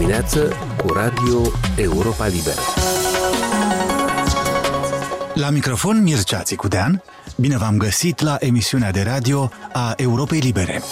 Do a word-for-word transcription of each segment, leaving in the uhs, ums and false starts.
dimineață cu Radio Europa Liberă. La microfon Mircea Țicudean, bine v-am găsit la emisiunea de radio a Europei Libere.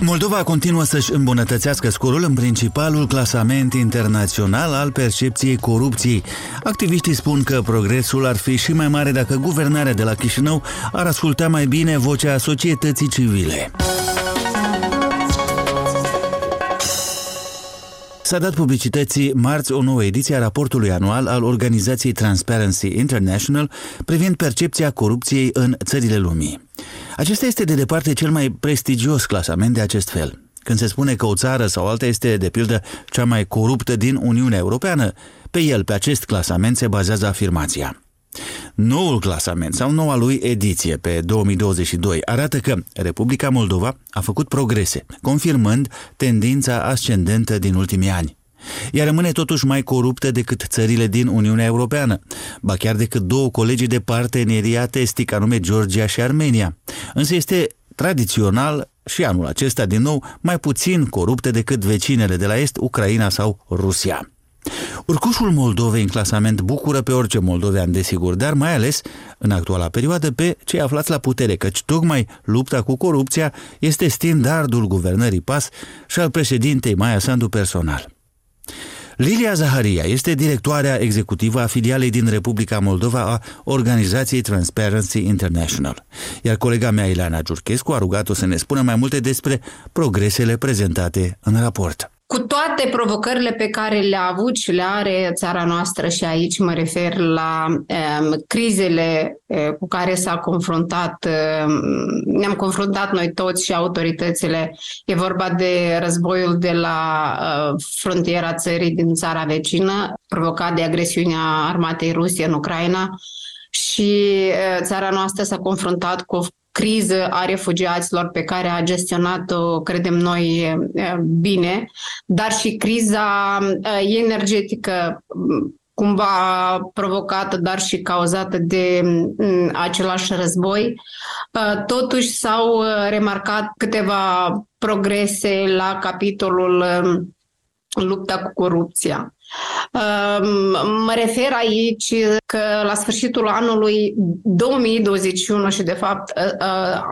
Moldova continuă să-și îmbunătățească scorul în principalul clasament internațional al percepției corupției. Activiștii spun că progresul ar fi și mai mare dacă guvernarea de la Chișinău ar asculta mai bine vocea societății civile. S-a dat publicității marți o nouă ediție a raportului anual al organizației Transparency International privind percepția corupției în țările lumii. Acesta este de departe cel mai prestigios clasament de acest fel. Când se spune că o țară sau alta este, de pildă, cea mai coruptă din Uniunea Europeană, pe el, pe acest clasament, se bazează afirmația. Noul clasament sau noua lui ediție pe două mii douăzeci și doi arată că Republica Moldova a făcut progrese, confirmând tendința ascendentă din ultimii ani. Ea rămâne totuși mai coruptă decât țările din Uniunea Europeană, ba chiar decât două colegii de parteneriat estic, anume Georgia și Armenia. Însă este tradițional și anul acesta din nou mai puțin coruptă decât vecinele de la Est, Ucraina sau Rusia. Urcușul Moldovei în clasament bucură pe orice moldovean, desigur, dar mai ales în actuala perioadă pe cei aflați la putere, căci tocmai lupta cu corupția este standardul guvernării PAS și al președintei Maia Sandu personal. Lilia Zaharia este directoarea executivă a filialei din Republica Moldova a organizației Transparency International, iar colega mea Ilana Jurchescu a rugat-o să ne spună mai multe despre progresele prezentate în raport. Cu toate provocările pe care le-a avut și le are țara noastră, și aici mă refer la um, crizele cu care s-a confruntat, um, ne-am confruntat noi toți și autoritățile, e vorba de războiul de la uh, frontiera țării din țara vecină, provocat de agresiunea armatei ruse în Ucraina, și uh, țara noastră s-a confruntat cu o criză a refugiaților pe care a gestionat-o, credem noi, bine, dar și criza energetică cumva provocată, dar și cauzată de același război. Totuși s-au remarcat câteva progrese la capitolul lupta cu corupția. Mă refer aici că la sfârșitul anului două mii douăzeci și unu, și de fapt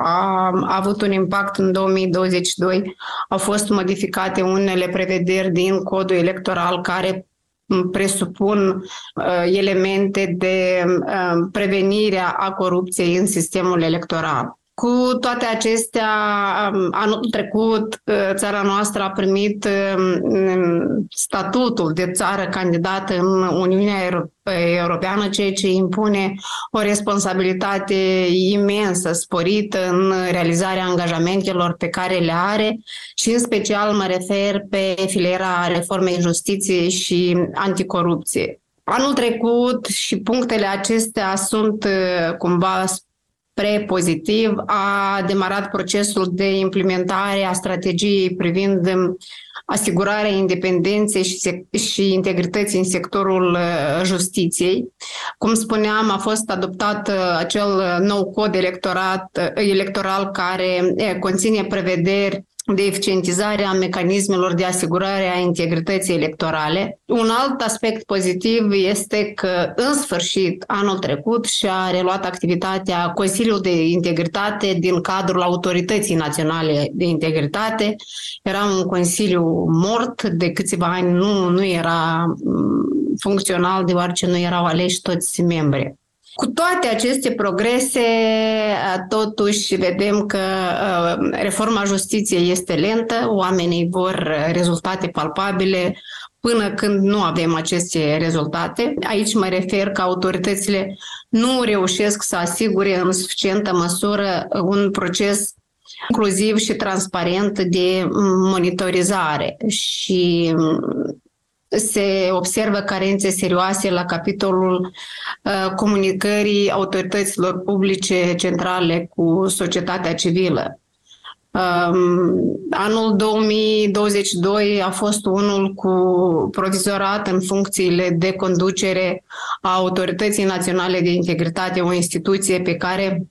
a avut un impact în două mii douăzeci și doi, au fost modificate unele prevederi din codul electoral care presupun elemente de prevenire a corupției în sistemul electoral. Cu toate acestea, anul trecut țara noastră a primit statutul de țară candidată în Uniunea Europeană, ceea ce impune o responsabilitate imensă, sporită în realizarea angajamentelor pe care le are și în special mă refer pe filiera reformei justiției și anticorupție. Anul trecut și punctele acestea sunt cumva prepozitiv, a demarat procesul de implementare a strategiei privind asigurarea independenței și, și integrității în sectorul justiției. Cum spuneam, a fost adoptat acel nou cod electoral care conține prevederi de eficientizarea mecanismelor de asigurare a integrității electorale. Un alt aspect pozitiv este că, în sfârșit, anul trecut și-a reluat activitatea Consiliul de Integritate din cadrul Autorității Naționale de Integritate. Era un consiliu mort, de câțiva ani nu, nu era funcțional, deoarece nu erau aleși toți membrii. Cu toate aceste progrese, totuși vedem că reforma justiției este lentă, oamenii vor rezultate palpabile până când nu avem aceste rezultate. Aici mă refer că autoritățile nu reușesc să asigure în suficientă măsură un proces inclusiv și transparent de monitorizare și se observă carențe serioase la capitolul uh, comunicării autorităților publice centrale cu societatea civilă. Um, anul două mii douăzeci și doi a fost unul cu provizorat în funcțiile de conducere a Autorității Naționale de Integritate, o instituție pe care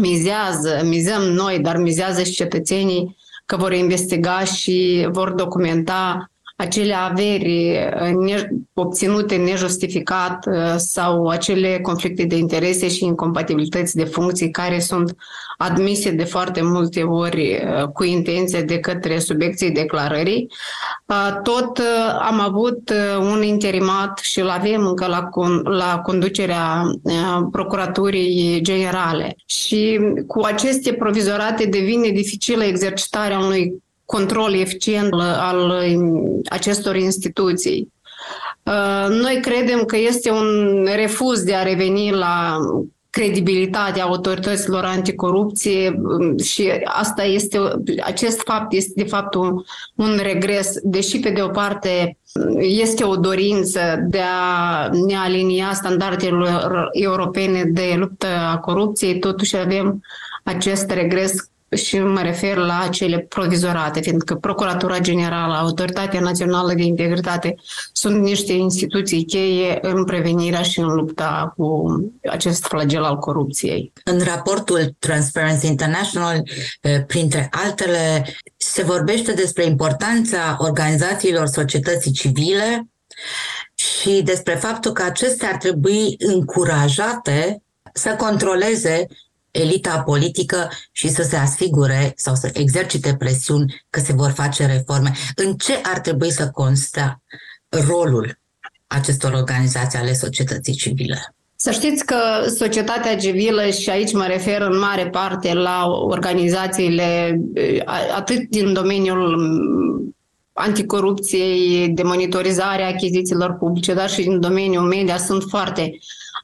mizează, mizăm noi, dar mizează și cetățenii că vor investiga și vor documenta acele averi obținute nejustificat sau acele conflicte de interese și incompatibilități de funcții care sunt admise de foarte multe ori cu intenție de către subiecții declarării. Tot am avut un interimat și îl avem încă la, la conducerea Procuraturii Generale. Și cu aceste provizorate devine dificilă exercitarea unui control eficient al acestor instituții. Noi credem că este un refuz de a reveni la credibilitatea autorităților anticorupție și asta este, acest fapt este de fapt un, un regres, deși pe de o parte este o dorință de a ne alinia standardelor europene de luptă a corupției, totuși avem acest regres și mă refer la cele provizorate, fiindcă Procuratura Generală, Autoritatea Națională de Integritate sunt niște instituții cheie în prevenirea și în lupta cu acest flagel al corupției. În raportul Transparency International, printre altele, se vorbește despre importanța organizațiilor societății civile și despre faptul că acestea ar trebui încurajate să controleze elita politică și să se asigure sau să exercite presiuni că se vor face reforme. În ce ar trebui să constea rolul acestor organizații ale societății civile? Să știți că societatea civilă, și aici mă refer în mare parte la organizațiile atât din domeniul anticorupției, de monitorizare a achizițiilor publice, dar și din domeniul media, sunt foarte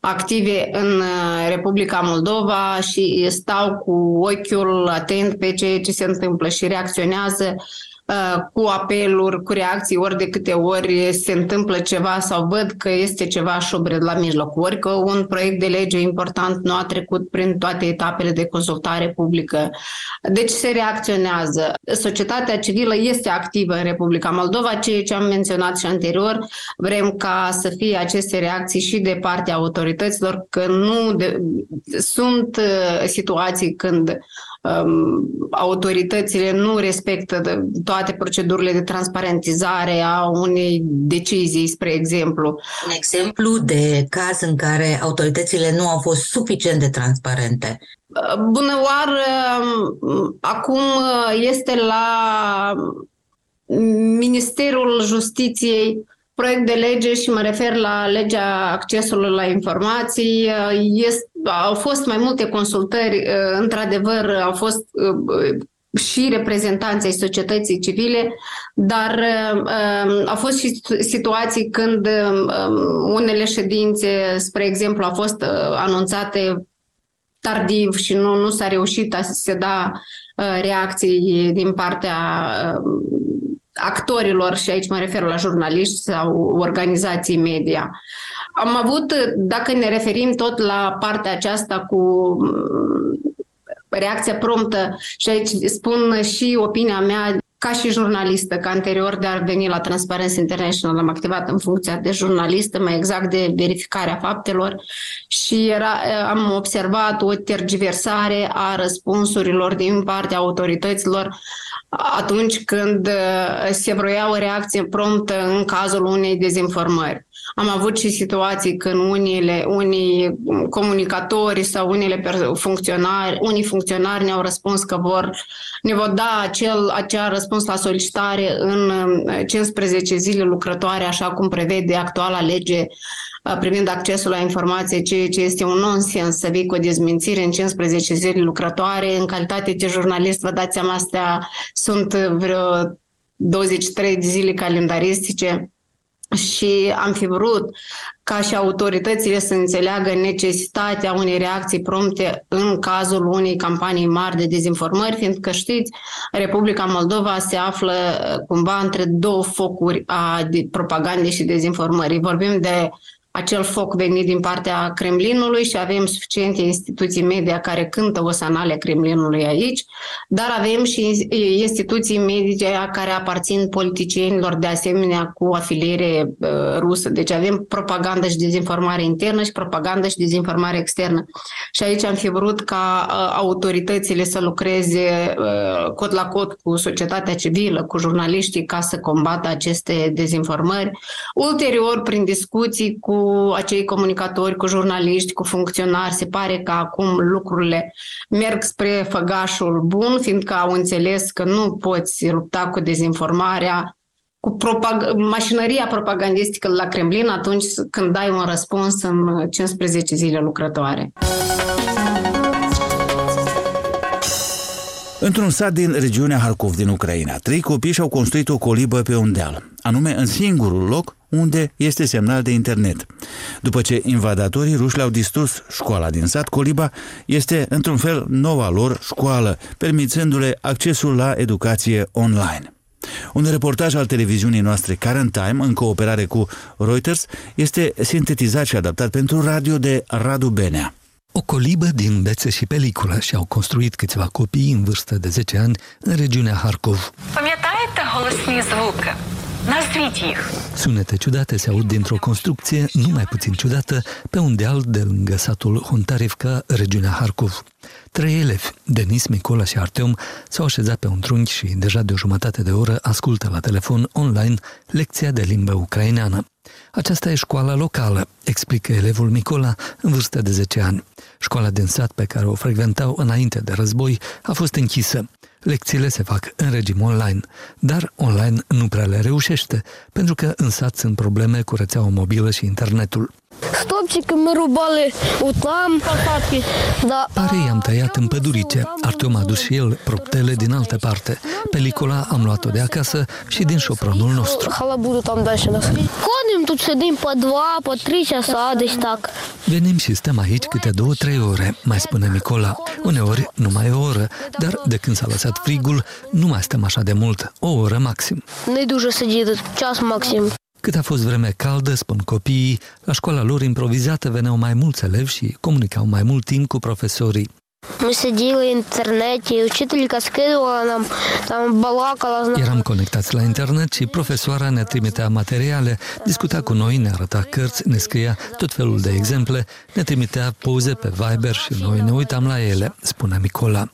active în Republica Moldova și stau cu ochiul atent pe ceea ce se întâmplă și reacționează uh, cu apeluri, cu reacții, ori de câte ori se întâmplă ceva sau văd că este ceva șubred la mijloc, ori că un proiect de lege important nu a trecut prin toate etapele de consultare publică. Deci se reacționează. Societatea civilă este activă în Republica Moldova, ceea ce am menționat și anterior. Vrem ca să fie aceste reacții și de partea autorităților, că nu de, sunt situații când autoritățile nu respectă toate procedurile de transparentizare a unei decizii, spre exemplu. Un exemplu de caz în care autoritățile nu au fost suficient de transparente. Bună oară, acum este la Ministerul Justiției proiect de lege și mă refer la legea accesului la informații. Este, au fost mai multe consultări, într-adevăr au fost și reprezentanții societății civile, dar au fost și situații când unele ședințe, spre exemplu, au fost anunțate tardiv și nu, nu s-a reușit să se da reacții din partea actorilor, și aici mă refer la jurnaliști sau organizații media. Am avut, dacă ne referim tot la partea aceasta cu reacția promptă, și aici spun și opinia mea ca și jurnalistă, că anterior de a veni la Transparency International am activat în funcția de jurnalistă, mai exact de verificarea faptelor, și era, am observat o tergiversare a răspunsurilor din partea autorităților atunci când se vroia o reacție promptă în cazul unei dezinformări. Am avut și situații când unele, unii comunicatori sau unele funcționari, unii funcționari ne-au răspuns că vor, ne vor da acel, acea răspuns la solicitare în cincisprezece zile lucrătoare, așa cum prevede actuala lege privind accesul la informație, ceea ce este un nonsens să vii cu o dezmințire în cincisprezece zile lucrătoare. În calitate de jurnalist, vă dați seama, astea sunt vreo douăzeci și trei de zile calendaristice. Și am fi vrut ca și autoritățile să înțeleagă necesitatea unei reacții prompte în cazul unei campanii mari de dezinformări, fiindcă știți, Republica Moldova se află cumva între două focuri a propagandei și dezinformării. Vorbim de acel foc venit din partea Kremlinului și avem suficiente instituții media care cântă osanale Kremlinului aici, dar avem și instituții media care aparțin politicienilor de asemenea cu afiliere rusă. Deci avem propagandă și dezinformare internă și propagandă și dezinformare externă. Și aici am fi vrut ca autoritățile să lucreze cot la cot cu societatea civilă, cu jurnaliștii, ca să combată aceste dezinformări. Ulterior, prin discuții cu cu acei comunicatori, cu jurnaliști, cu funcționari. Se pare că acum lucrurile merg spre făgașul bun, fiindcă au înțeles că nu poți lupta cu dezinformarea, cu propag- mașinăria propagandistică la Kremlin atunci când dai un răspuns în cincisprezece zile lucrătoare. Într-un sat din regiunea Harkov din Ucraina, trei copii și-au construit o colibă pe un deal, anume în singurul loc unde este semnal de internet. După ce invadatorii ruși le-au distrus școala din sat, coliba este într-un fel noua lor școală, permițându-le accesul la educație online. Un reportaj al televiziunii noastre Current Time, în cooperare cu Reuters, este sintetizat și adaptat pentru radio de Radu Benea. O colibă din bețe și peliculă și-au construit câțiva copii în vârstă de zece ani în regiunea Harkov. Sunete ciudate se aud dintr-o construcție nu mai puțin ciudată pe un deal de lângă satul Hontarivka, regiunea Harkov. Trei elevi, Denis, Mykola și Arteom, s-au așezat pe un trunchi și deja de o jumătate de oră ascultă la telefon online lecția de limbă ucraineană. Aceasta e școala locală, explică elevul Mykola, în vârstă de zece ani. Școala din sat pe care o frecventau înainte de război a fost închisă. Lecțiile se fac în regim online, dar online nu prea le reușește, pentru că în sat sunt probleme cu rețeaua mobilă și internetul. Pare i-am tăiat în pădurice. Arteom a dus și el proptele din altă parte. Pelicula am luat-o de acasă și din șopronul nostru. Venim și stăm aici câte două, trei ore, mai spune Mykola. Uneori numai o oră, dar de când s-a lăsat frigul, nu mai stăm așa de mult, o oră maxim. Cât a fost vreme caldă, spun copiii, la școala lor improvizată veneau mai mulți elevi și comunicau mai mult timp cu profesorii. Eram conectați la internet și profesoara ne trimitea materiale, discuta cu noi, ne arăta cărți, ne scria tot felul de exemple, ne trimitea poze pe Viber și noi ne uitam la ele, spune Mykola.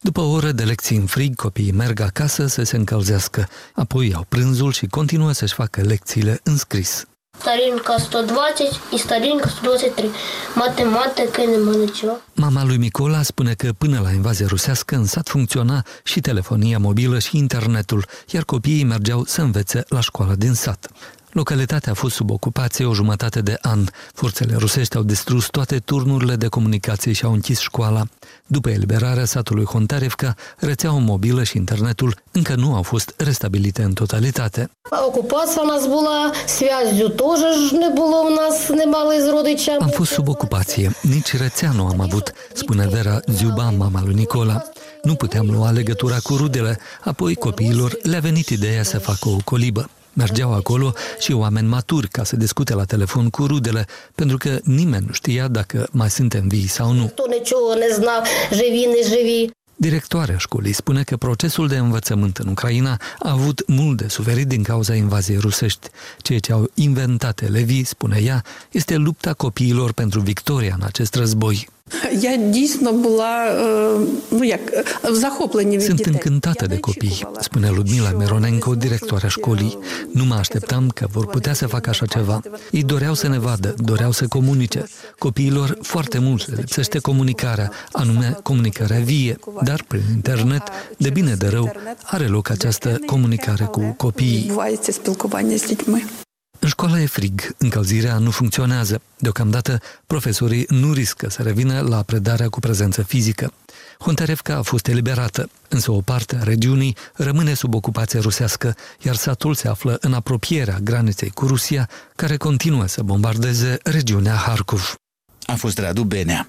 După o oră de lecții în frig, copiii merg acasă să se încălzească, apoi iau prânzul și continuă să-și facă lecțiile în scris. Starinca o sută douăzeci și starinca o sută douăzeci și trei. Matematică, nemănăciva. Mama lui Mykola spune că până la invazia rusească în sat funcționa și telefonia mobilă și internetul, iar copiii mergeau să învețe la școala din sat. Localitatea a fost sub ocupație o jumătate de an. Forțele rusești au distrus toate turnurile de comunicație și au închis școala. După eliberarea satului Hontarivka, rețeaua mobilă și internetul încă nu au fost restabilite în totalitate. Am fost sub ocupație. Nici rețea nu am avut, spune Vera Ziuba, mama lui Mykola. Nu puteam lua legătura cu rudele, apoi copiilor le-a venit ideea să facă o colibă. Mergeau acolo și oameni maturi ca să discute la telefon cu rudele, pentru că nimeni nu știa dacă mai suntem vii sau nu. Directoarea școlii spune că procesul de învățământ în Ucraina a avut mult de suferit din cauza invaziei rusești. Ceea ce au inventat elevii, spune ea, este lupta copiilor pentru victoria în acest război. Sunt încântată de copii, spune Ludmila Meronenko, directoarea școlii. Nu mă așteptam că vor putea să facă așa ceva. Ei doreau să ne vadă, doreau să comunice. Copiilor foarte mult le lipsește comunicarea, anume comunicarea vie, dar prin internet, de bine de rău, are loc această comunicare cu copiii. În școala e frig, încălzirea nu funcționează. Deocamdată, profesorii nu riscă să revină la predarea cu prezență fizică. Hontarivka a fost eliberată, însă o parte a regiunii rămâne sub ocupație rusească, iar satul se află în apropierea graniței cu Rusia, care continuă să bombardeze regiunea Harkov. A fost Radu Benea.